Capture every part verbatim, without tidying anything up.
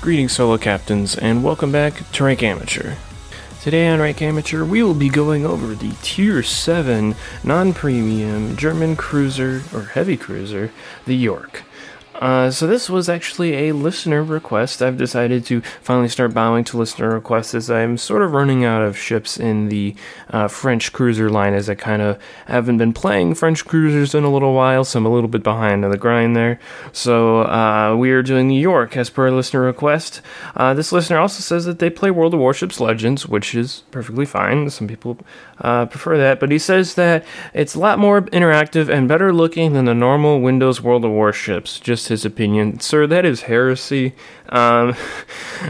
Greetings solo captains, and welcome back to Rank Amateur. Today on Rank Amateur, we will be going over the Tier seven non-premium German cruiser, or heavy cruiser, the York. Uh, so this was actually a listener request. I've decided to finally start bowing to listener requests as I'm sort of running out of ships in the uh, French cruiser line, as I kind of haven't been playing French cruisers in a little while, so I'm a little bit behind on the grind there. So uh, we are doing New York as per a listener request. Uh, this listener also says that they play World of Warships Legends, which is perfectly fine. Some people uh, prefer that, but he says that it's a lot more interactive and better looking than the normal Windows World of Warships. Just his opinion. Sir, that is heresy. Um,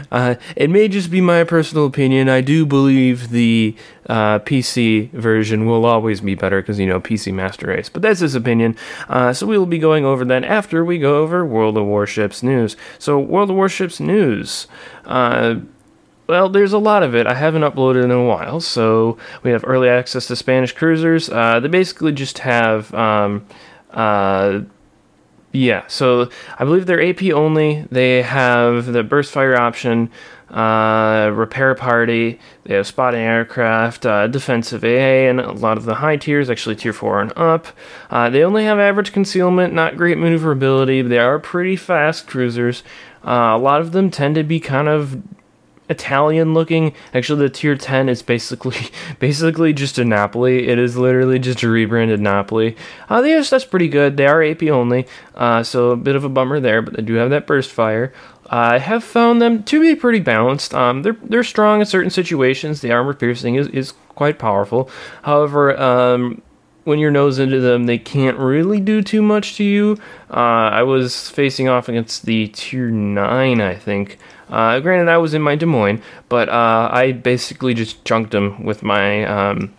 uh, it may just be my personal opinion. I do believe the uh, P C version will always be better because, you know, P C Master Race. But that's his opinion. Uh, so we will be going over that after we go over World of Warships news. So, World of Warships news. Uh, Well, there's a lot of it. I haven't uploaded in a while, so we have early access to Spanish cruisers. Uh, they basically just have... Um, uh, Yeah, so I believe they're A P only. They have the burst fire option, uh, repair party, they have spotting aircraft, uh, defensive A A, and a lot of the high tiers, actually tier four and up. Uh, they only have average concealment, not great maneuverability, but they are pretty fast cruisers. Uh, a lot of them tend to be kind of Italian looking. Actually, the tier ten is basically basically just a Napoli. It is literally just a rebranded Napoli. Uh, the other stuff's pretty good. They are A P only, uh, so a bit of a bummer there, but they do have that burst fire. Uh, I have found them to be pretty balanced. Um, they're they're strong in certain situations. The armor piercing is, is quite powerful. However, um, when your nose into them, they can't really do too much to you. Uh, I was facing off against the tier nine, I think. Uh, granted, I was in my Des Moines, but uh, I basically just chunked him with my um,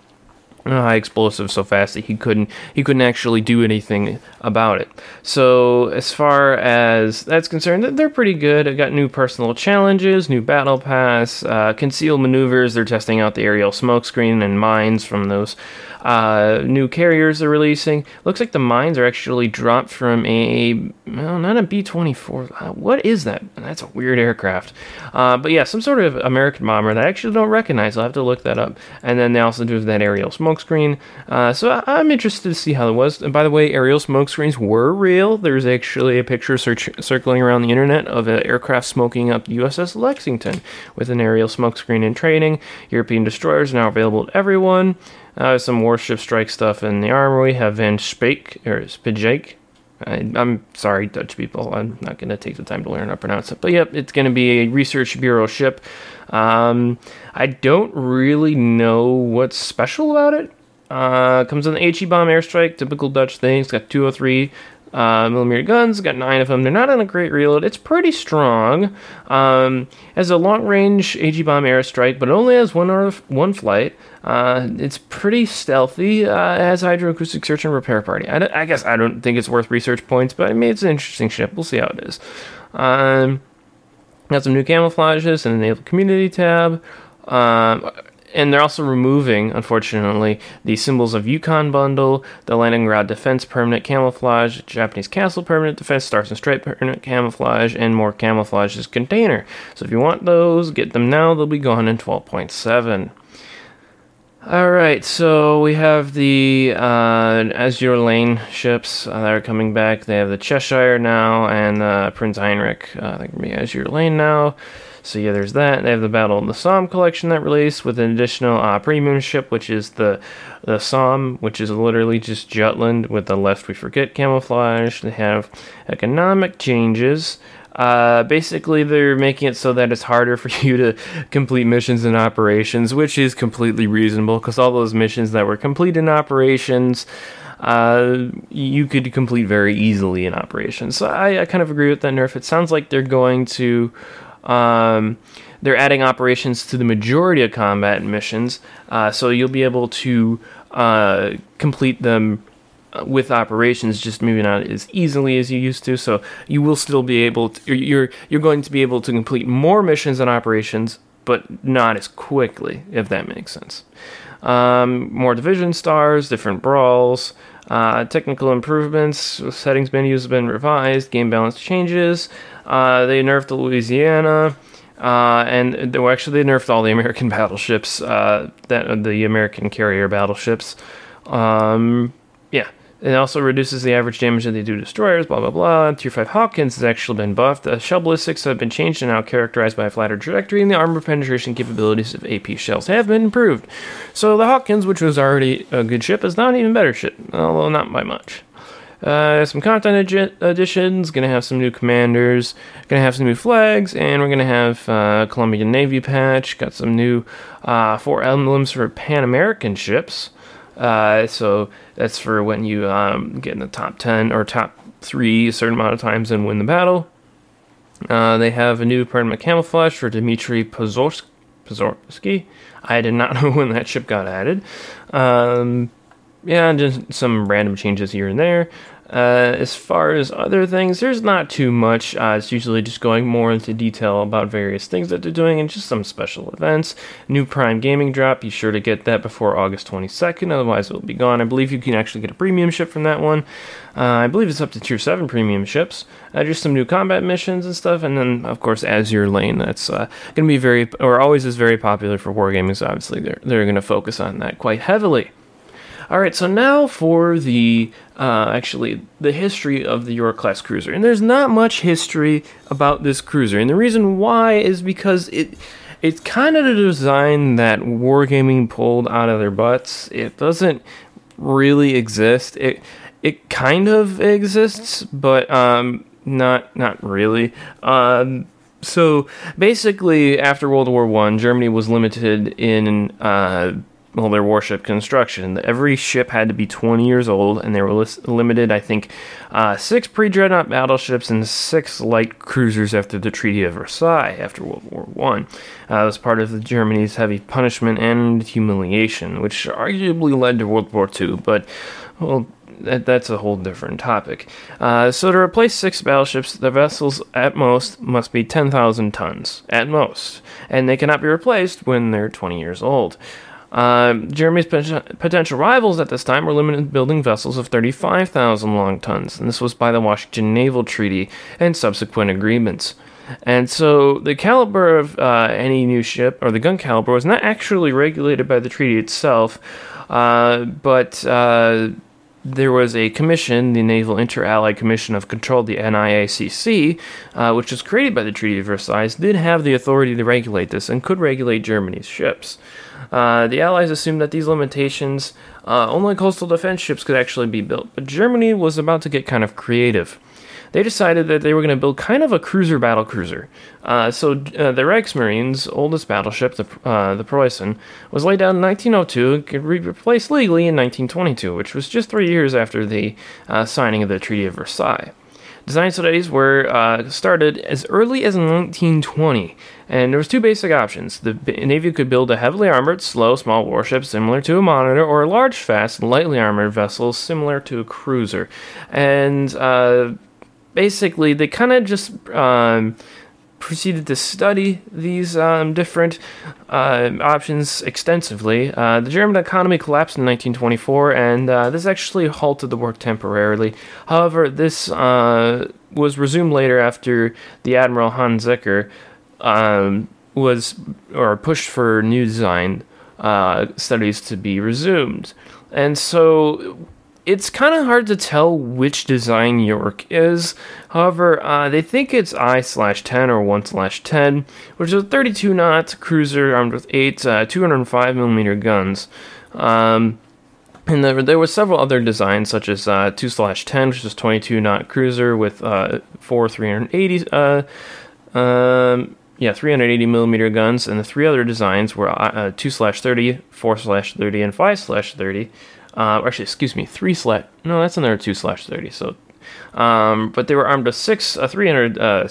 high explosive so fast that he couldn't he couldn't actually do anything about it. So as far as that's concerned, they're pretty good. I've got new personal challenges, new battle pass, uh, concealed maneuvers. They're testing out the aerial smokescreen and mines from those. Uh, new carriers they're releasing. Looks like the mines are actually dropped from a, well, not a B twenty-four. Uh, what is that? That's a weird aircraft. Uh, but yeah, some sort of American bomber that I actually don't recognize. I'll have to look that up. And then they also do that aerial smokescreen. Uh, so I I'm interested to see how it was. And by the way, aerial smokescreens were real. There's actually a picture search circling around the internet of an aircraft smoking up U S S Lexington with an aerial smokescreen in training. European destroyers are now available to everyone. Uh, some warship strike stuff in the armory. Have Van Speijk, or Spijake. I, I'm sorry, Dutch people. I'm not going to take the time to learn how to pronounce it. But yep, it's going to be a research bureau ship. Um, I don't really know what's special about it. Uh, comes in the HE bomb airstrike, typical Dutch thing. It's got two oh three uh, millimeter guns. Got nine of them. They're not on a great reload. It's pretty strong. Um, has a long-range HE bomb airstrike, but it only has one or one flight. Uh, it's pretty stealthy. Uh, it has hydroacoustic search and repair party. I, I guess I don't think it's worth research points, but I mean, it's an interesting ship. We'll see how it is. Um, got some new camouflages and the naval community tab. Um, and they're also removing, unfortunately, the symbols of Yukon bundle, the Leningrad defense permanent camouflage, Japanese castle permanent defense, stars and stripes permanent camouflage, and more camouflage as container. So if you want those, get them now. They'll be gone in twelve point seven. Alright, so we have the uh, Azur Lane ships uh, that are coming back. They have the Cheshire now and uh, Prince Heinrich. Uh, they're going to be Azur Lane now. So yeah, there's that. They have the Battle of the Somme collection that released with an additional uh, premium ship, which is the, the Somme, which is literally just Jutland with the Lest We Forget camouflage. They have economic changes. Uh, basically, they're making it so that it's harder for you to complete missions and operations, which is completely reasonable, because all those missions that were complete in operations, uh, you could complete very easily in operations. So I, I kind of agree with that nerf. It sounds like they're going to... Um, they're adding operations to the majority of combat missions, uh, so you'll be able to uh, complete them with operations, just maybe not as easily as you used to. So you will still be able to, you're you're going to be able to complete more missions and operations, but not as quickly, if that makes sense. Um, more division stars, different brawls, uh, technical improvements, settings menus have been revised, game balance changes, uh, they nerfed the Louisiana, uh, and well, actually they nerfed all the American battleships, uh, that the American carrier battleships. Um, yeah, it also reduces the average damage that they do to destroyers, blah, blah, blah. Tier five Hawkins has actually been buffed. The shell ballistics have been changed and now characterized by a flatter trajectory, and the armor penetration capabilities of A P shells have been improved. So the Hawkins, which was already a good ship, is now an even better ship, although not by much. Uh, some content ad- additions, going to have some new commanders, going to have some new flags, and we're going to have uh, Colombian Navy patch, got some new uh, four emblems for Pan American ships. Uh, so that's for when you um, get in the top ten or top three a certain amount of times and win the battle. Uh, they have a new permanent camouflage for Dmitry Pozorsky. I did not know when that ship got added. Um, yeah, just some random changes here and there. Uh, as far as other things, there's not too much. Uh, it's usually just going more into detail about various things that they're doing and just some special events. New Prime Gaming drop, be sure to get that before August twenty-second, otherwise it'll be gone. I believe you can actually get a premium ship from that one. Uh, I believe it's up to tier seven premium ships. Uh, just some new combat missions and stuff, and then, of course, Azur Lane. That's uh, going to be very, or always is very popular for wargaming, so obviously they're, they're going to focus on that quite heavily. All right, so now for the, uh, actually, the history of the York-class cruiser. And there's not much history about this cruiser. And the reason why is because it it's kind of a design that wargaming pulled out of their butts. It doesn't really exist. It it kind of exists, but um, not, not really. Um, so basically, after World War One, Germany was limited in... Uh, well, their warship construction. Every ship had to be twenty years old, and they were li- limited, I think, uh, six pre-dreadnought battleships and six light cruisers after the Treaty of Versailles after World War One. Uh, it was part of the Germany's heavy punishment and humiliation, which arguably led to World War Two, but, well, that, that's a whole different topic. Uh, so to replace six battleships, the vessels at most must be ten thousand tons, at most, and they cannot be replaced when they're twenty years old. Uh, Germany's pot- potential rivals at this time were limited to building vessels of thirty-five thousand long tons, and this was by the Washington Naval Treaty and subsequent agreements. And so the caliber of uh, any new ship, or the gun caliber, was not actually regulated by the treaty itself, uh, but uh, there was a commission, the Naval Inter-Allied Commission of Control, the N I A C C, uh, which was created by the Treaty of Versailles, did have the authority to regulate this and could regulate Germany's ships. Uh, the Allies assumed that these limitations, uh, only coastal defense ships could actually be built, but Germany was about to get kind of creative. They decided that they were going to build kind of a cruiser battle cruiser. Uh, so uh, the Reichsmarine's oldest battleship, the uh, the Preussen, was laid down in nineteen oh two and could be replaced legally in nineteen twenty-two, which was just three years after the uh, signing of the Treaty of Versailles. Design studies were uh, started as early as nineteen twenty, and there was two basic options. The Navy could build a heavily armored, slow, small warship similar to a monitor, or a large, fast, lightly armored vessel similar to a cruiser. And uh, basically, they kind of just um, proceeded to study these um, different uh, options extensively. Uh, the German economy collapsed in nineteen twenty-four, and uh, this actually halted the work temporarily. However, this uh, was resumed later after the Admiral Hans Zecker um, was or pushed for new design uh, studies to be resumed. And so... it's kind of hard to tell which design York is. However, uh, they think it's I slash ten or one slash ten, which is a thirty-two knot cruiser armed with eight uh, two hundred five millimeter guns. Um, And there, there was several other designs, such as uh, two slash ten, which is twenty-two knot cruiser with uh, four three eighty, uh, um, yeah, three eighty millimeter guns. And the three other designs were uh, two slash thirty, four slash thirty, and five slash thirty. Uh, actually, excuse me, three slash... No, that's another two slash thirty. So, um, but they were armed with six uh, three hundred... Uh,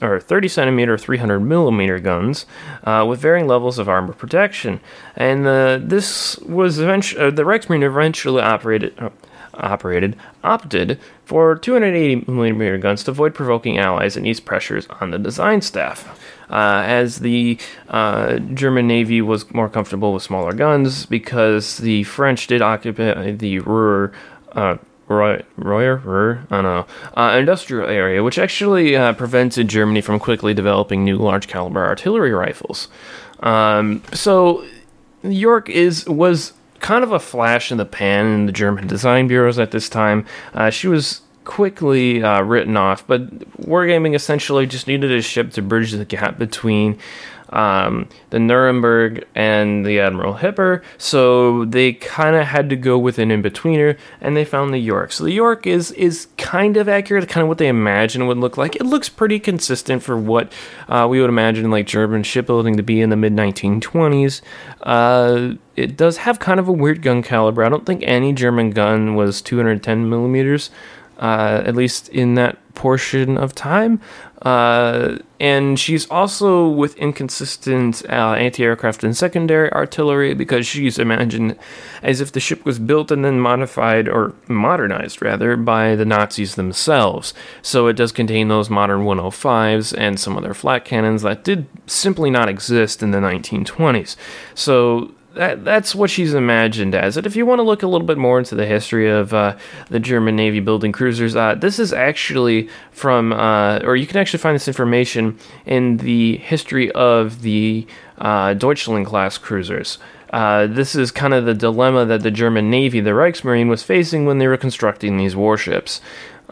or thirty centimeter, three hundred millimeter guns uh, with varying levels of armor protection, and uh, this was eventually uh, the Reichsmarine eventually operated uh, operated opted for two eighty millimeter guns to avoid provoking allies and ease pressures on the design staff. Uh, as the uh, German Navy was more comfortable with smaller guns because the French did occupy the Ruhr. Uh, Royer, Royer, I don't know, uh, industrial area, which actually uh, prevented Germany from quickly developing new large-caliber artillery rifles. Um, so, Yorck is was kind of a flash in the pan in the German design bureaus at this time. Uh, she was quickly uh, written off, but wargaming essentially just needed a ship to bridge the gap between Um, the Nuremberg and the Admiral Hipper, so they kind of had to go with an in-betweener, and they found the Yorck. So the Yorck is is kind of accurate, kind of what they imagine would look like. It looks pretty consistent for what uh, we would imagine like German shipbuilding to be in the mid nineteen twenties. Uh, it does have kind of a weird gun caliber. I don't think any German gun was two ten millimeters, uh, at least in that portion of time. Uh, and she's also with inconsistent uh, anti-aircraft and secondary artillery because she's imagined as if the ship was built and then modified, or modernized rather, by the Nazis themselves. So it does contain those modern one oh fives and some other flat cannons that did simply not exist in the nineteen twenties. So That, that's what she's imagined as. And if you want to look a little bit more into the history of uh, the German Navy building cruisers, uh, this is actually from, uh, or you can actually find this information in the history of the uh, Deutschland-class cruisers. Uh, this is kind of the dilemma that the German Navy, the Reichsmarine, was facing when they were constructing these warships.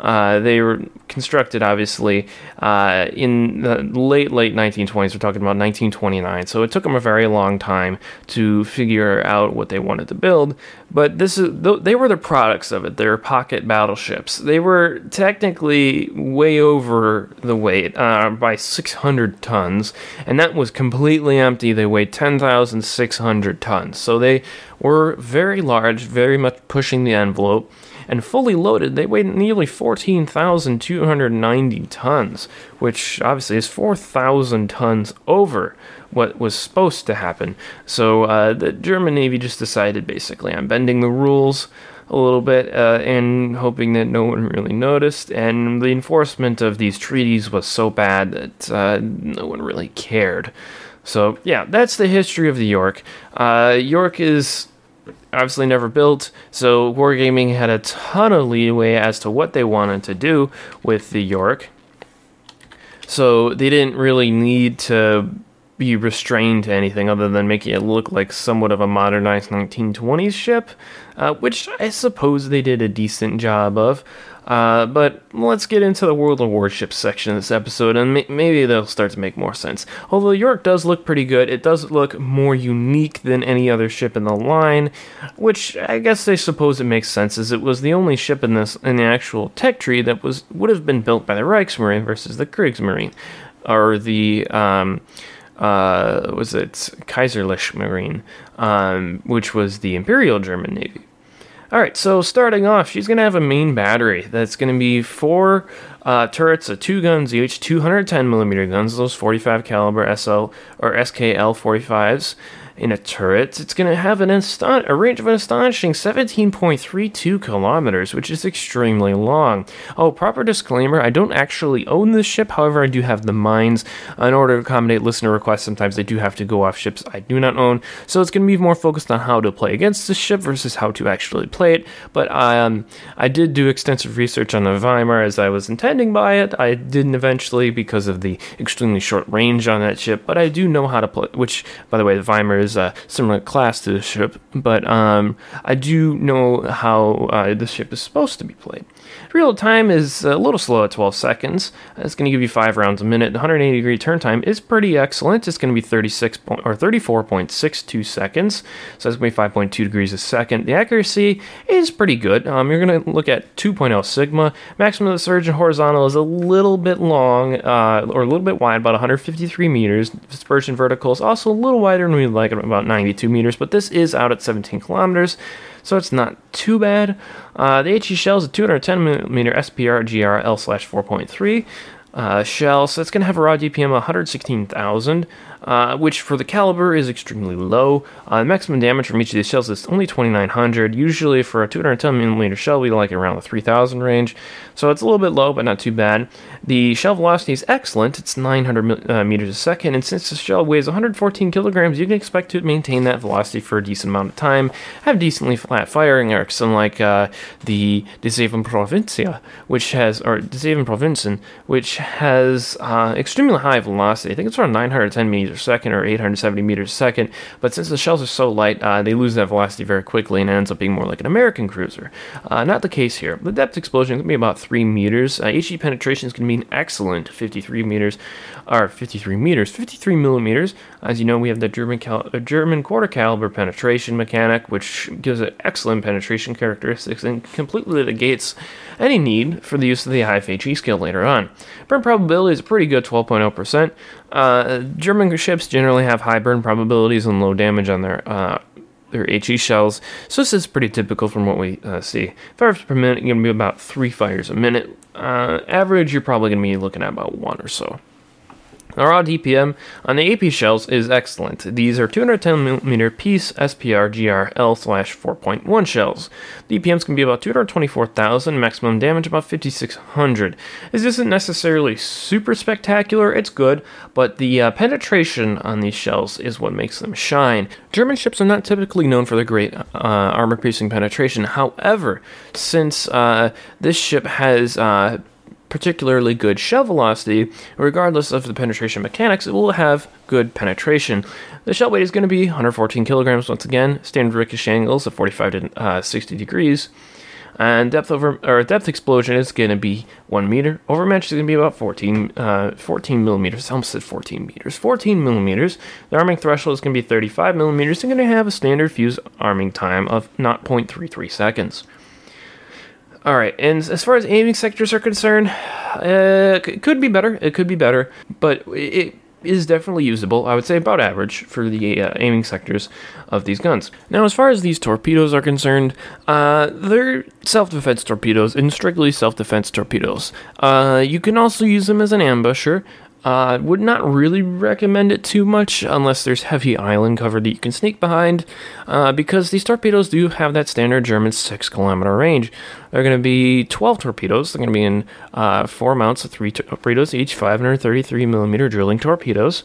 Uh, they were constructed, obviously, uh, in the late, late nineteen twenties. We're talking about nineteen twenty-nine. So it took them a very long time to figure out what they wanted to build. But this is they were the products of it. They were pocket battleships. They were technically way over the weight uh, by six hundred tons. And that was completely empty. They weighed ten thousand six hundred tons. So they were very large, very much pushing the envelope. And fully loaded, they weighed nearly fourteen thousand two hundred ninety tons, which obviously is four thousand tons over what was supposed to happen. So uh, the German Navy just decided basically on bending the rules a little bit uh, and hoping that no one really noticed. And the enforcement of these treaties was so bad that uh, no one really cared. So yeah, that's the history of the Yorck. Uh, Yorck is obviously never built, so wargaming had a ton of leeway as to what they wanted to do with the Yorck. So they didn't really need to be restrained to anything other than making it look like somewhat of a modernized nineteen twenties ship, uh, which I suppose they did a decent job of. Uh, but let's get into the World of Warships section of this episode, and ma- maybe that'll start to make more sense. Although Yorck does look pretty good, it does look more unique than any other ship in the line, which I guess I suppose it makes sense, as it was the only ship in this in the actual tech tree that was would have been built by the Reichsmarine versus the Kriegsmarine, or the um, uh, was it Kaiserliche Marine, um, which was the Imperial German Navy. Alright, so starting off, she's going to have a main battery that's going to be four uh, turrets of two guns each, two ten millimeter guns, those forty-five caliber S L or S K L forty-fives in a turret. It's going to have an aston- a range of an astonishing seventeen point three two kilometers, which is extremely long. Oh, proper disclaimer, I don't actually own this ship, however I do have the mines. In order to accommodate listener requests, sometimes they do have to go off ships I do not own, so it's going to be more focused on how to play against this ship versus how to actually play it, but um, I did do extensive research on the Weimar as I was intending by it. I didn't eventually because of the extremely short range on that ship, but I do know how to play, which, by the way, the Weimar is is a similar class to this ship, but um, I do know how uh, this ship is supposed to be played. Reload time is a little slow at twelve seconds. It's going to give you five rounds a minute. one hundred eighty degree turn time is pretty excellent. It's going to be thirty-six point, or thirty-four point six two seconds. So that's going to be five point two degrees a second. The accuracy is pretty good. Um, you're going to look at two point oh sigma. Maximum of the surge in horizontal is a little bit long, uh, or a little bit wide, about one hundred fifty-three meters. Dispersion vertical is also a little wider than we'd like, about ninety-two meters. But this is out at seventeen kilometers. So it's not too bad. Uh, the HE shell is a two hundred ten millimeter S P R G R L slash four point three uh, shell, so it's going to have a raw D P M of one hundred sixteen thousand, uh, which for the caliber is extremely low. Uh, the maximum damage from each of these shells is only twenty-nine hundred. Usually for a two hundred ten millimeter shell, we like it around the three thousand range, so it's a little bit low, but not too bad. The shell velocity is excellent. It's nine hundred meters a second, and since the shell weighs one hundred fourteen kilograms, you can expect to maintain that velocity for a decent amount of time, have decently flat firing arcs, unlike uh, the Desaven Provinzen, which has, or Desaven Provinzen, which has uh, extremely high velocity. I think it's around nine hundred ten meters a second or eight hundred seventy meters a second, but since the shells are so light, uh, they lose that velocity very quickly, and it ends up being more like an American cruiser. Uh, not the case here. The depth explosion is going to be about three meters. Uh, HE penetration is going to be an excellent fifty-three meters, or fifty-three meters, fifty-three millimeters. As you know, we have the German, cal uh, German quarter caliber penetration mechanic, which gives it excellent penetration characteristics and completely negates any need for the use of the I F H E skill later on. Burn probability is a pretty good twelve point oh percent. Uh, German ships generally have high burn probabilities and low damage on their uh, their HE shells, so this is pretty typical from what we uh, see. Fires per minute, you're going to be about three fires a minute. Uh, average, you're probably going to be looking at about one or so. The raw D P M on the A P shells is excellent. These are two hundred ten millimeter piece S P R G R L slash four point one shells. D P Ms can be about two hundred twenty-four thousand, maximum damage about fifty-six hundred. This isn't necessarily super spectacular, it's good, but the uh, penetration on these shells is what makes them shine. German ships are not typically known for their great uh, armor-piercing penetration. However, since uh, this ship has uh, particularly good shell velocity, regardless of the penetration mechanics, it will have good penetration. The shell weight is going to be one hundred fourteen kilograms once again, standard Rickish angles of forty-five to sixty degrees, and depth over or depth explosion is going to be one meter. Overmatch is going to be about fourteen, uh, fourteen millimeters. I almost said fourteen meters. fourteen millimeters. The arming threshold is going to be thirty-five millimeters. They're going to have a standard fuse arming time of zero point three three seconds. Alright, and as far as aiming sectors are concerned, uh, it could be better, it could be better, but it is definitely usable. I would say about average for the uh, aiming sectors of these guns. Now, as far as these torpedoes are concerned, uh, they're self-defense torpedoes, and strictly self-defense torpedoes. Uh, you can also use them as an ambusher. I uh, would not really recommend it too much unless there's heavy island cover that you can sneak behind, uh, because these torpedoes do have that standard German six kilometer range. There are going to be twelve torpedoes. They're going to be in uh, four mounts of three torpedoes each, five hundred thirty-three millimeter drilling torpedoes.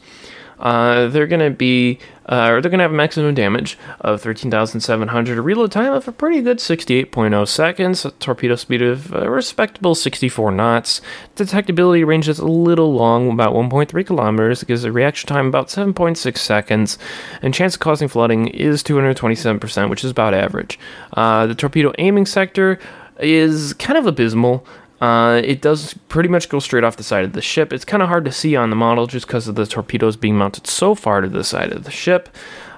Uh, they're going to be, uh, or they're going to have maximum damage of thirteen thousand seven hundred, a reload time of a pretty good sixty-eight point oh seconds, a torpedo speed of a respectable sixty-four knots, detectability range is a little long, about one point three kilometers, gives a reaction time about seven point six seconds, and chance of causing flooding is two hundred twenty-seven percent, which is about average. Uh, the torpedo aiming sector is kind of abysmal. Uh, it does pretty much go straight off the side of the ship. It's kind of hard to see on the model just because of the torpedoes being mounted so far to the side of the ship.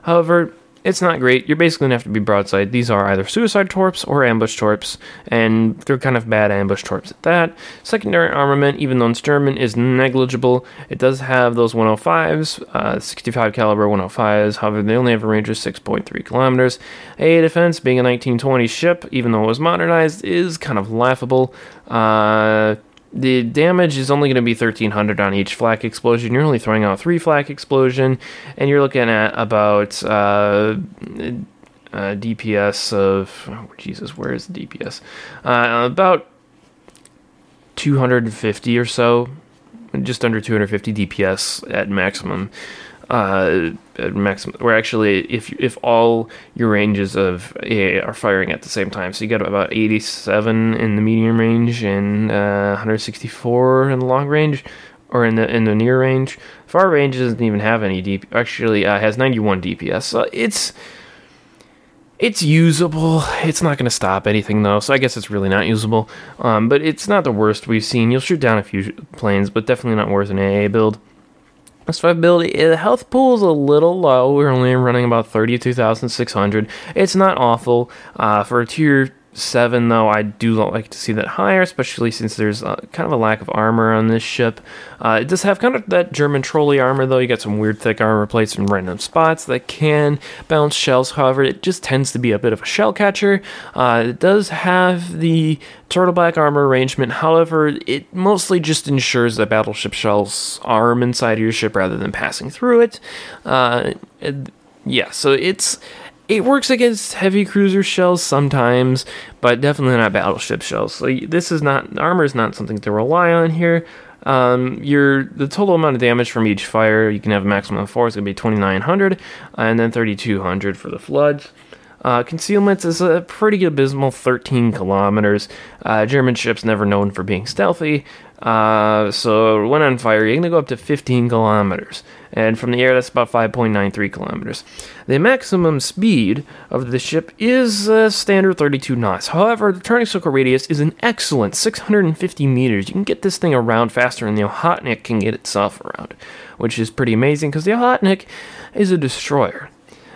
However, it's not great. You're basically going to have to be broadside. These are either suicide torps or ambush torps, and they're kind of bad ambush torps at that. Secondary armament, even though it's German, is negligible. It does have those one oh fives, uh, sixty-five caliber one oh fives. However, they only have a range of six point three kilometers. A A Defense, being a nineteen twenty ship, even though it was modernized, is kind of laughable. Uh... The damage is only going to be thirteen hundred on each flak explosion. You're only throwing out three flak explosion, and you're looking at about uh, uh, D P S of... Oh, Jesus, where is the D P S? Uh, about two hundred fifty or so, just under two hundred fifty D P S at maximum. Uh, at maximum, or actually, if if all your ranges of A A are firing at the same time, so you got about eighty-seven in the medium range and uh, one hundred sixty-four in the long range, or in the in the near range. Far range doesn't even have any D P S. Actually, uh, has ninety-one D P S. So it's it's usable. It's not going to stop anything though, so I guess it's really not usable. Um, but it's not the worst we've seen. You'll shoot down a few planes, but definitely not worth an A A build. S five build, the health pool is a little low. We're only running about thirty-two thousand six hundred. It's not awful. Uh, for a tier seven, though, I do like to see that higher, especially since there's uh, kind of a lack of armor on this ship. Uh, it does have kind of that German trolley armor, though. You got some weird thick armor plates in random spots that can bounce shells. However, it just tends to be a bit of a shell catcher. Uh, it does have the turtle black armor arrangement. However, it mostly just ensures that battleship shells arm inside of your ship rather than passing through it. Uh, it yeah, so it's... It works against heavy cruiser shells sometimes, but definitely not battleship shells. So this is not, armor is not something to rely on here. Um, your the total amount of damage from each fire, you can have a maximum of four, it's going to be twenty-nine hundred, and then thirty-two hundred for the floods. Uh, concealments is a pretty abysmal thirteen kilometers. Uh, German ships never known for being stealthy, uh, so when on fire, you're going to go up to fifteen kilometers. And from the air, that's about five point nine three kilometers. The maximum speed of the ship is uh, standard thirty-two knots. However, the turning circle radius is an excellent six hundred fifty meters. You can get this thing around faster than the Ohotnik can get itself around, which is pretty amazing because the Ohotnik is a destroyer.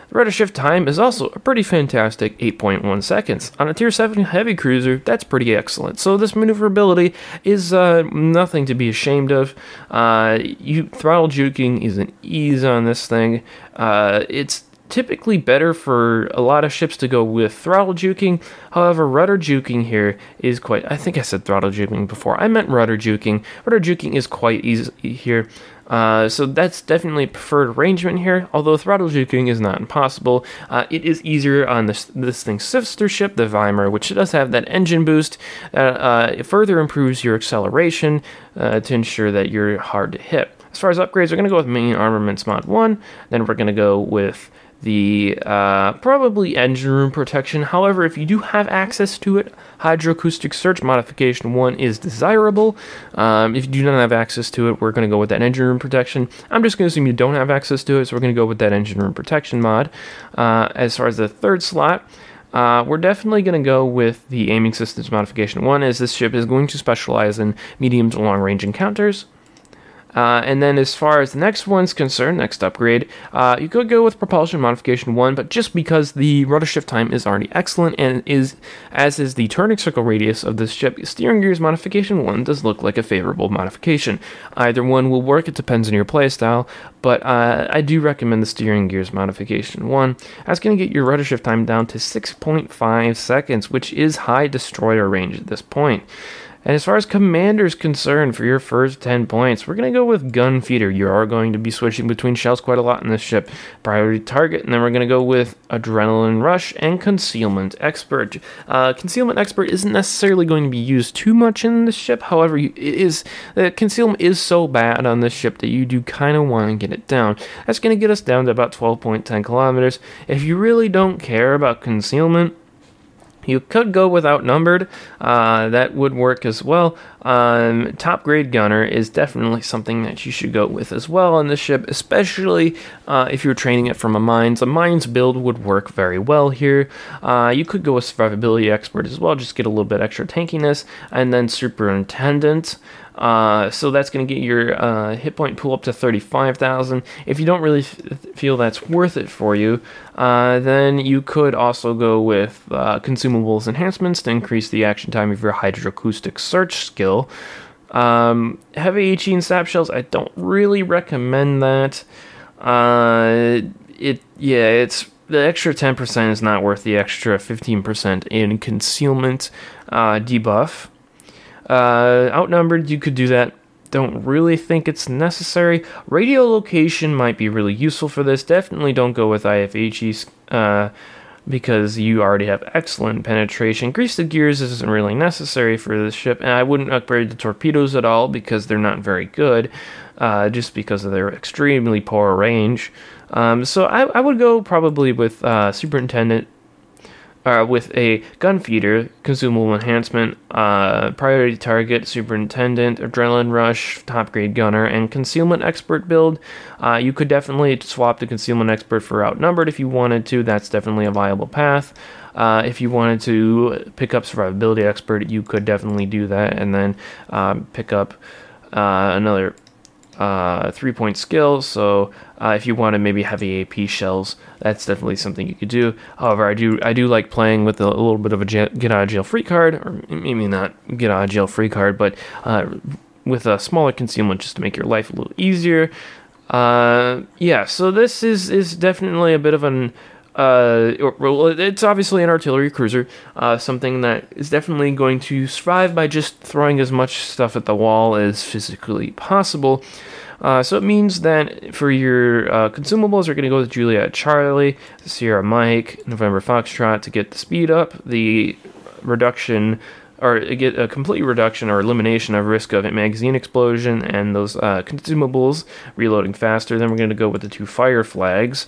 The rudder shift time is also a pretty fantastic eight point one seconds. On a tier seven heavy cruiser, that's pretty excellent. So this maneuverability is uh, nothing to be ashamed of. Uh, you, throttle juking is an ease on this thing. Uh, it's typically better for a lot of ships to go with throttle juking. However, rudder juking here is quite... I think I said throttle juking before. I meant rudder juking. Rudder juking is quite easy here. Uh, so that's definitely a preferred arrangement here, although throttle juking is not impossible. Uh, it is easier on this, this thing's sister ship, the Weimar, which does have that engine boost. Uh, uh, it further improves your acceleration uh, to ensure that you're hard to hit. As far as upgrades, we're going to go with main armaments mod one, then we're going to go with the uh, probably engine room protection. However, if you do have access to it, hydroacoustic search modification one is desirable. Um, if you do not have access to it, we're going to go with that engine room protection. I'm just going to assume you don't have access to it, so we're going to go with that engine room protection mod. Uh, as far as the third slot, Uh, we're definitely going to go with the aiming systems modification one, as this ship is going to specialize in medium to long range encounters. Uh, and then as far as the next one's concerned, next upgrade, uh, you could go with propulsion modification one, but just because the rudder shift time is already excellent and is, as is the turning circle radius of this ship, steering gears modification one does look like a favorable modification. Either one will work, it depends on your playstyle, but uh, I do recommend the steering gears modification one. That's going to get your rudder shift time down to six point five seconds, which is high destroyer range at this point. And as far as commander's concerned, for your first ten points, we're going to go with gun feeder. You are going to be switching between shells quite a lot in this ship. Priority target, and then we're going to go with adrenaline rush and concealment expert. Uh, concealment expert isn't necessarily going to be used too much in this ship. However, it is the concealment is so bad on this ship that you do kind of want to get it down. That's going to get us down to about twelve point one zero kilometers. If you really don't care about concealment, you could go with outnumbered, uh, that would work as well. Um, top grade gunner is definitely something that you should go with as well on this ship, especially uh, if you're training it from a mines. A mines build would work very well here. Uh, you could go with survivability expert as well, just get a little bit extra tankiness, and then superintendent. Uh, so that's going to get your uh, hit point pool up to thirty-five thousand. If you don't really f feel that's worth it for you, uh, then you could also go with uh, consumables enhancements to increase the action time of your hydroacoustic search skill. Um, heavy HE and sap shells, I don't really recommend that. Uh, it yeah, it's the extra ten percent is not worth the extra fifteen percent in concealment uh, debuff. Uh, outnumbered, you could do that. Don't really think it's necessary. Radio location might be really useful for this. Definitely don't go with I F H E uh, because you already have excellent penetration. Greased gears isn't really necessary for this ship, and I wouldn't upgrade the torpedoes at all because they're not very good, uh, just because of their extremely poor range. Um, so I, I would go probably with uh, Superintendent uh, with a gun feeder, consumable enhancement, uh, priority target, superintendent, adrenaline rush, top grade gunner, and concealment expert build. Uh, you could definitely swap the concealment expert for outnumbered if you wanted to. That's definitely a viable path. Uh, if you wanted to pick up survivability expert, you could definitely do that, and then um, pick up uh, another uh, three-point skill. So uh, if you want to maybe heavy A P shells, that's definitely something you could do. However, I do I do like playing with a, a little bit of a get out of jail free card, or maybe not get out of jail free card, but uh, with a smaller concealment just to make your life a little easier. Uh, yeah, so this is is definitely a bit of an Uh, well, it's obviously an artillery cruiser, uh, something that is definitely going to survive by just throwing as much stuff at the wall as physically possible. Uh, so it means that for your uh, consumables, you're going to go with Juliet Charlie, Sierra Mike, November Foxtrot to get the speed up, the reduction, or get a complete reduction or elimination of risk of a magazine explosion, and those uh, consumables reloading faster. Then we're going to go with the two fire flags.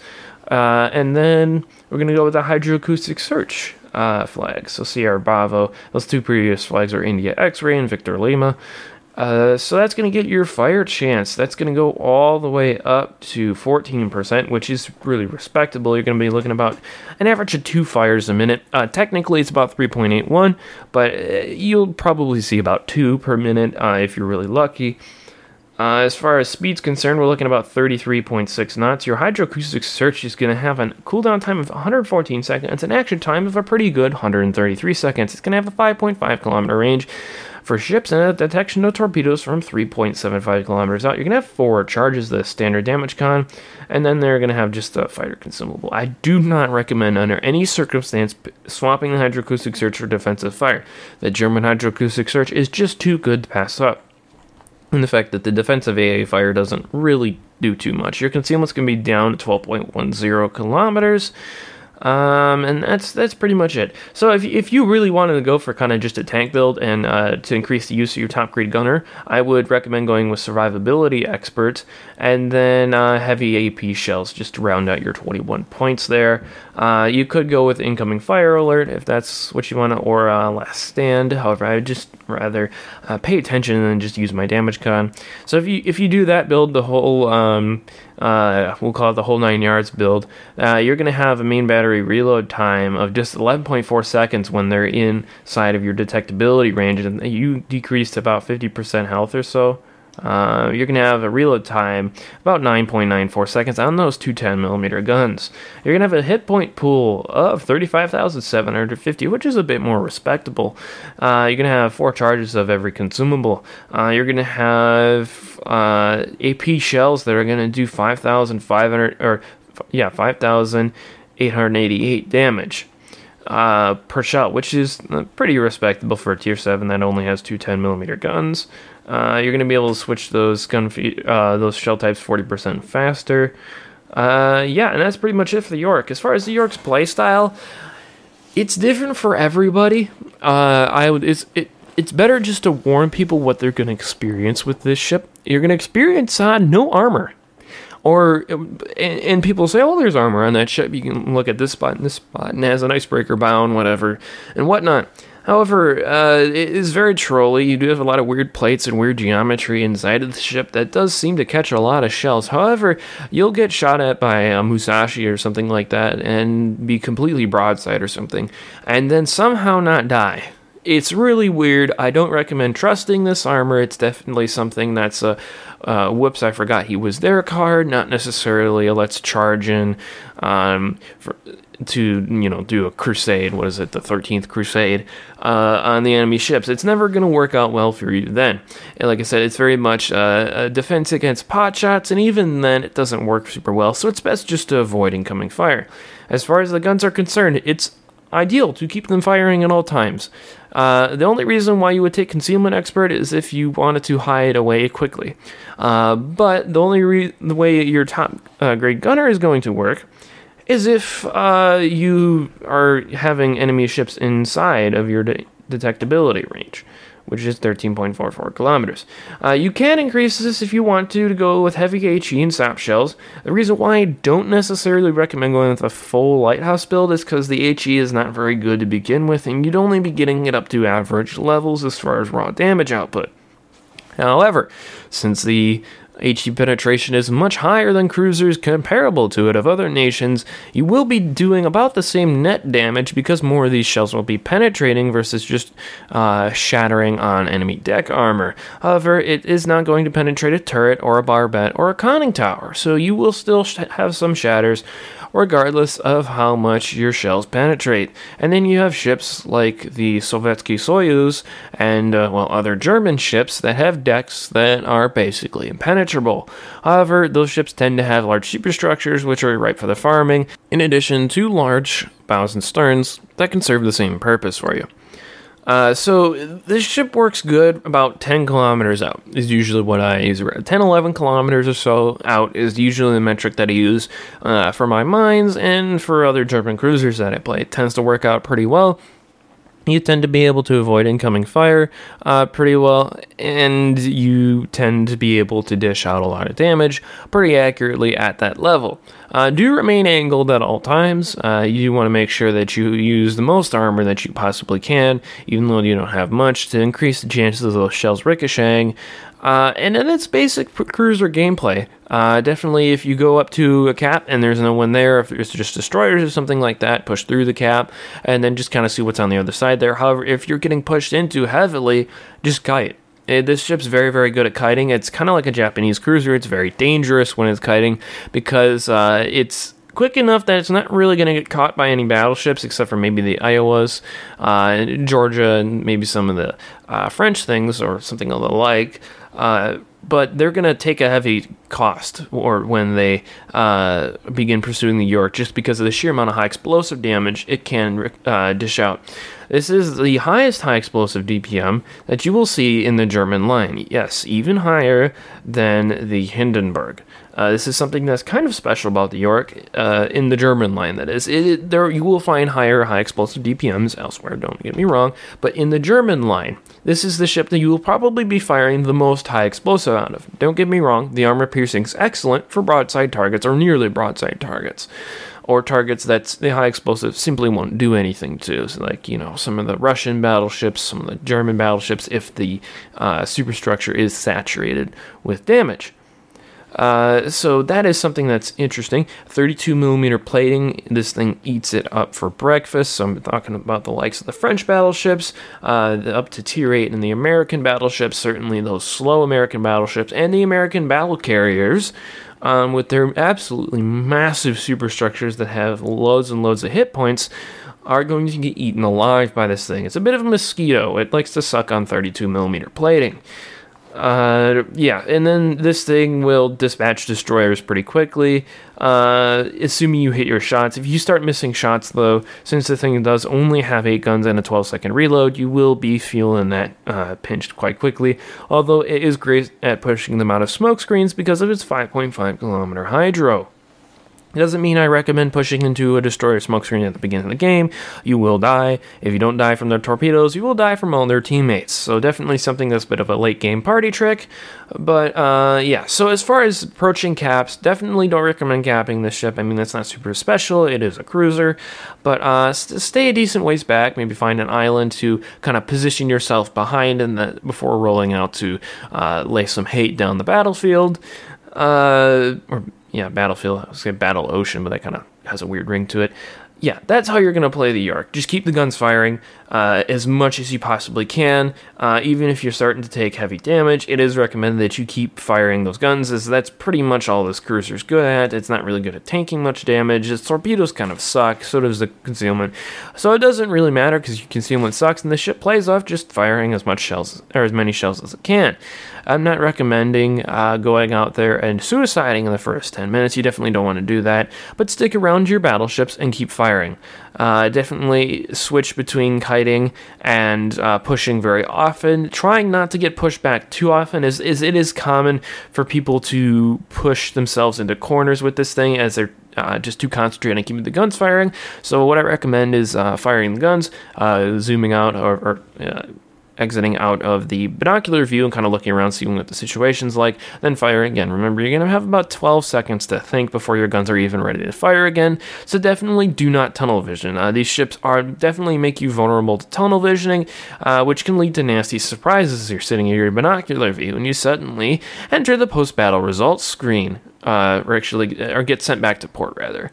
Uh, and then we're going to go with the hydroacoustic search uh, flag. So Sierra Bravo, those two previous flags are India X-Ray and Victor Lima. Uh, so that's going to get your fire chance. That's going to go all the way up to fourteen percent, which is really respectable. You're going to be looking about an average of two fires a minute. Uh, technically, it's about three point eight one, but you'll probably see about two per minute uh, if you're really lucky. Uh, as far as speed's concerned, we're looking about thirty-three point six knots. Your hydroacoustic search is going to have a cooldown time of one hundred fourteen seconds, an action time of a pretty good one hundred thirty-three seconds. It's going to have a five point five kilometer range for ships, and a detection of torpedoes from three point seven five kilometers out. You're going to have four charges, the standard damage con, and then they're going to have just a fighter consumable. I do not recommend under any circumstance swapping the hydroacoustic search for defensive fire. The German hydroacoustic search is just too good to pass up. And the fact that the defensive A A fire doesn't really do too much. Your concealment's going to be down to twelve point one zero kilometers, um, and that's that's pretty much it. So if, if you really wanted to go for kind of just a tank build and uh, to increase the use of your top grade gunner, I would recommend going with survivability expert and then uh, heavy A P shells just to round out your twenty-one points there. Uh, you could go with incoming fire alert if that's what you want, or uh, last stand. However, I would just rather uh, pay attention and just use my damage con. So if you if you do that build, the whole um, uh, we'll call it the whole nine yards build, uh, you're going to have a main battery reload time of just eleven point four seconds when they're inside of your detectability range, and you decrease to about fifty percent health or so. Uh, you're going to have a reload time about nine point nine four seconds on those two ten millimeter guns. You're going to have a hit point pool of thirty-five thousand seven hundred fifty, which is a bit more respectable. Uh, you're going to have four charges of every consumable. Uh, you're going to have uh, A P shells that are going to do five thousand five hundred or yeah, five thousand eight hundred eighty-eight damage uh, per shot, which is pretty respectable for a tier seven that only has two ten millimeter guns. Uh, you're going to be able to switch those gun fe- uh, those shell types forty percent faster. Uh, yeah, and that's pretty much it for the Yorck. As far as the York's playstyle, it's different for everybody. Uh, I would it's it it's better just to warn people what they're going to experience with this ship. You're going to experience uh, no armor, or and, and people say, "Oh, there's armor on that ship." You can look at this spot and this spot, and it has an icebreaker bound, whatever, and whatnot. However, uh, it is very trolly. You do have a lot of weird plates and weird geometry inside of the ship that does seem to catch a lot of shells. However, you'll get shot at by a Musashi or something like that and be completely broadside or something, and then somehow not die. It's really weird. I don't recommend trusting this armor. It's definitely something that's a, uh, whoops, I forgot he was there card, not necessarily a let's charge in um, for, to, you know, do a crusade. What is it? The thirteenth crusade uh, on the enemy ships. It's never going to work out well for you then. And like I said, it's very much uh, a defense against pot shots, and even then it doesn't work super well. So it's best just to avoid incoming fire. As far as the guns are concerned, it's ideal to keep them firing at all times. Uh, the only reason why you would take concealment expert is if you wanted to hide away quickly. Uh, but the only re- the way your top uh, grade gunner is going to work is if uh, you are having enemy ships inside of your de- detectability range, which is thirteen point four four kilometers. Uh, you can increase this if you want to, to go with heavy HE and sap shells. The reason why I don't necessarily recommend going with a full lighthouse build is because the HE is not very good to begin with, and you'd only be getting it up to average levels as far as raw damage output. However, since the HE penetration is much higher than cruisers comparable to it of other nations, you will be doing about the same net damage because more of these shells will be penetrating versus just uh, shattering on enemy deck armor. However, it is not going to penetrate a turret or a barbette or a conning tower, so you will still sh- have some shatters regardless of how much your shells penetrate. And then you have ships like the Sovetsky Soyuz and uh, well, other German ships that have decks that are basically impenetrable. However, those ships tend to have large superstructures, which are ripe for the farming, in addition to large bows and sterns that can serve the same purpose for you. Uh, so this ship works good about ten kilometers out is usually what I use. ten, eleven kilometers or so out is usually the metric that I use uh, for my mines and for other German cruisers that I play. It tends to work out pretty well. You tend to be able to avoid incoming fire uh, pretty well, and you tend to be able to dish out a lot of damage pretty accurately at that level. Uh, do remain angled at all times. Uh, you want to make sure that you use the most armor that you possibly can, even though you don't have much, to increase the chances of those shells ricocheting. Uh, and then it's basic cruiser gameplay. Uh, definitely if you go up to a cap and there's no one there, if it's just destroyers or something like that, push through the cap and then just kind of see what's on the other side there. However, if you're getting pushed into heavily, just kite. This ship's very, very good at kiting. It's kind of like a Japanese cruiser. It's very dangerous when it's kiting because uh, it's quick enough that it's not really going to get caught by any battleships except for maybe the Iowas, uh, Georgia, and maybe some of the uh, French things or something of the like. Uh, but they're going to take a heavy cost or when they uh, begin pursuing the York just because of the sheer amount of high explosive damage it can uh, dish out. This is the highest high explosive D P M that you will see in the German line. Yes, even higher than the Hindenburg. Uh, this is something that's kind of special about the York uh, in the German line, that is. It, it, there you will find higher high explosive D P Ms elsewhere, don't get me wrong, but in the German line, this is the ship that you will probably be firing the most high explosive out of. Don't get me wrong, the armor piercing is excellent for broadside targets or nearly broadside targets, or targets that the high explosive simply won't do anything to, so like, you know, some of the Russian battleships, some of the German battleships, if the uh, superstructure is saturated with damage. Uh, so that is something that's interesting. thirty-two millimeter plating, this thing eats it up for breakfast. So I'm talking about the likes of the French battleships, uh, the up to tier eight and the American battleships, certainly those slow American battleships, and the American battle carriers um, with their absolutely massive superstructures that have loads and loads of hit points are going to get eaten alive by this thing. It's a bit of a mosquito. It likes to suck on thirty-two millimeter plating. Uh, yeah, and then this thing will dispatch destroyers pretty quickly, uh, assuming you hit your shots. If you start missing shots, though, since the thing does only have eight guns and a twelve second reload, you will be feeling that uh, pinched quite quickly, although it is great at pushing them out of smoke screens because of its five point five kilometer hydro. It doesn't mean I recommend pushing into a destroyer smoke screen at the beginning of the game. You will die. If you don't die from their torpedoes, you will die from all their teammates. So definitely something that's a bit of a late game party trick. But uh, yeah, so as far as approaching caps, definitely don't recommend capping this ship. I mean, that's not super special. It is a cruiser. But uh, st- stay a decent ways back. Maybe find an island to kind of position yourself behind and the- before rolling out to uh, lay some hate down the battlefield. Uh, or... Yeah, battlefield. I was going to say battle ocean, but that kind of has a weird ring to it. Yeah, that's how you're going to play the York. Just keep the guns firing uh, as much as you possibly can. Uh, even if you're starting to take heavy damage, it is recommended that you keep firing those guns, as that's pretty much all this cruiser's good at. It's not really good at tanking much damage. Its torpedoes kind of suck, so does the concealment. So it doesn't really matter because your concealment sucks, and the ship plays off just firing as much shells or as many shells as it can. I'm not recommending uh, going out there and suiciding in the first ten minutes. You definitely don't want to do that, but stick around your battleships and keep firing. Uh, definitely switch between kiting and uh, pushing very often. Trying not to get pushed back too often, is, is it is common for people to push themselves into corners with this thing as they're Uh, just to concentrate on keeping the guns firing. So what I recommend is uh, firing the guns, uh, zooming out, or, or uh, exiting out of the binocular view and kind of looking around, seeing what the situation's like, then fire again. Remember, you're going to have about twelve seconds to think before your guns are even ready to fire again, so definitely do not tunnel vision. Uh, these ships are definitely make you vulnerable to tunnel visioning, uh, which can lead to nasty surprises as you're sitting in your binocular view and you suddenly enter the post-battle results screen, uh, or actually or get sent back to port, rather.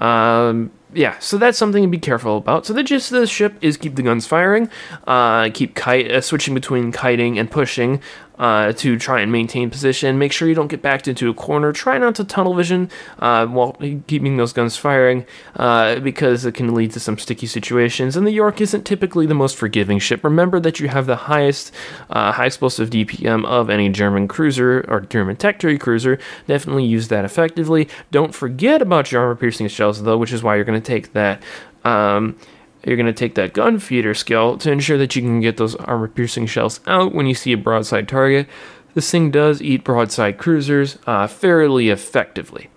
Um, yeah, so that's something to be careful about. So the gist of this ship is keep the guns firing, uh, keep kite, uh, switching between kiting and pushing uh, to try and maintain position. Make sure you don't get backed into a corner. Try not to tunnel vision uh, while keeping those guns firing uh, because it can lead to some sticky situations. And the Yorck isn't typically the most forgiving ship. Remember that you have the highest uh, high explosive D P M of any German cruiser or German tactical cruiser. Definitely use that effectively. Don't forget about your armor-piercing shells, though, which is why you're going to take that. Um, You're going to take that gun feeder skill to ensure that you can get those armor-piercing shells out when you see a broadside target. This thing does eat broadside cruisers uh, fairly effectively.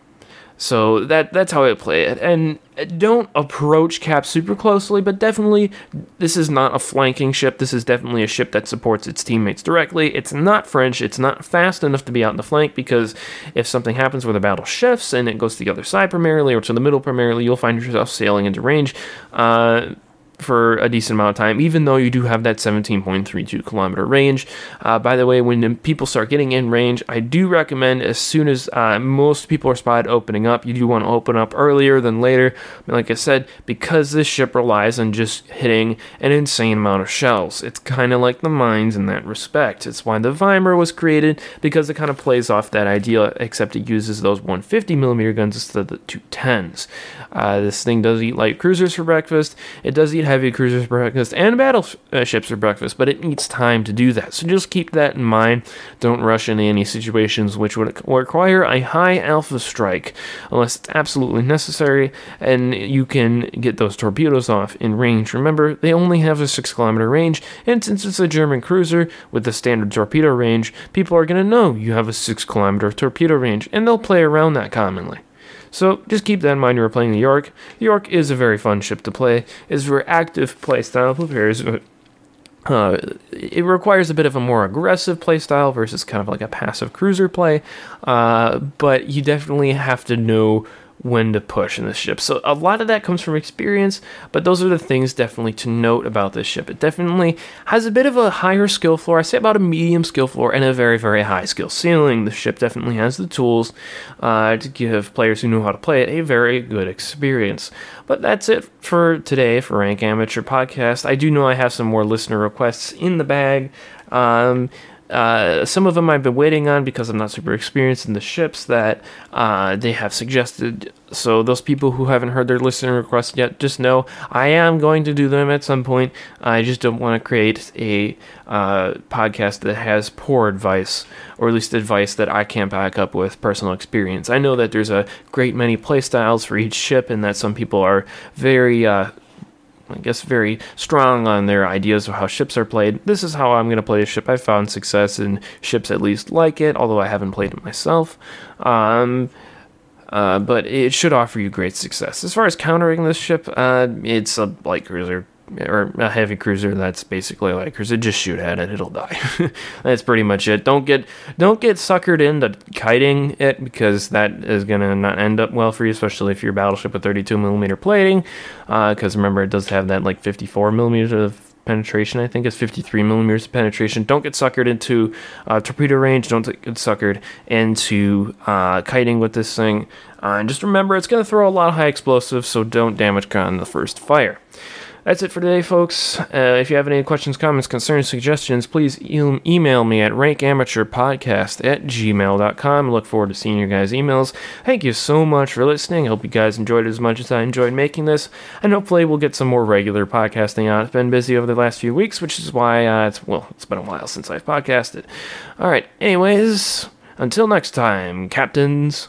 So that that's how I play it. And don't approach cap super closely, but definitely this is not a flanking ship. This is definitely a ship that supports its teammates directly. It's not French. It's not fast enough to be out in the flank because if something happens where the battle shifts and it goes to the other side primarily or to the middle primarily, you'll find yourself sailing into range uh, for a decent amount of time, even though you do have that seventeen point three two kilometer range. Uh, by the way, when people start getting in range, I do recommend as soon as uh, most people are spotted opening up, you do want to open up earlier than later. Like I said, because this ship relies on just hitting an insane amount of shells. It's kind of like the mines in that respect. It's why the Weimar was created, because it kind of plays off that idea, except it uses those one hundred fifty millimeter guns instead of the two tens. Uh, this thing does eat light cruisers for breakfast. It does eat heavy cruisers for breakfast and battleships for breakfast, but it needs time to do that. So just keep that in mind. Don't rush into any situations which would require a high alpha strike unless it's absolutely necessary and you can get those torpedoes off in range. Remember, they only have a six kilometer range, and since it's a German cruiser with the standard torpedo range, people are going to know you have a six kilometer torpedo range and they'll play around that commonly. So just keep that in mind when you're playing the Yorck. The Yorck is a very fun ship to play. It's a very active playstyle. Prepares, uh, it requires a bit of a more aggressive playstyle versus kind of like a passive cruiser play. Uh, but you definitely have to know when to push in this ship. So a lot of that comes from experience, but those are the things definitely to note about this ship. It definitely has a bit of a higher skill floor. I say about a medium skill floor and a very, very high skill ceiling. The ship definitely has the tools uh, to give players who know how to play it a very good experience. But that's it for today for Rank Amateur Podcast. I do know I have some more listener requests in the bag. Um... Uh, some of them I've been waiting on because I'm not super experienced in the ships that uh, they have suggested. So those people who haven't heard their listener requests yet, just know I am going to do them at some point. I just don't want to create a uh, podcast that has poor advice, or at least advice that I can't back up with personal experience. I know that there's a great many playstyles for each ship and that some people are very... Uh, I guess very strong on their ideas of how ships are played. This is how I'm going to play a ship. I found success in ships at least like it, although I haven't played it myself. Um, uh, but it should offer you great success. As far as countering this ship, uh, it's a light cruiser or a heavy cruiser that's basically a light cruiser. Just shoot at it, it'll die. That's pretty much it. Don't get don't get suckered into kiting it, because that is going to not end up well for you, especially if you're a battleship with thirty-two millimeter plating, because uh, remember, it does have that like fifty-four millimeters of penetration. I think it's fifty-three millimeters of penetration. Don't get suckered into uh, torpedo range. Don't get suckered into uh, kiting with this thing. Uh, and just remember, it's going to throw a lot of high explosives, so don't damage on the first fire. That's it for today, folks. Uh, if you have any questions, comments, concerns, suggestions, please e- email me at rank amateur podcast at gmail dot com. I look forward to seeing your guys' emails. Thank you so much for listening. I hope you guys enjoyed it as much as I enjoyed making this. And hopefully we'll get some more regular podcasting out. It's been busy over the last few weeks, which is why uh, it's well, it's been a while since I've podcasted. All right. Anyways, until next time, captains.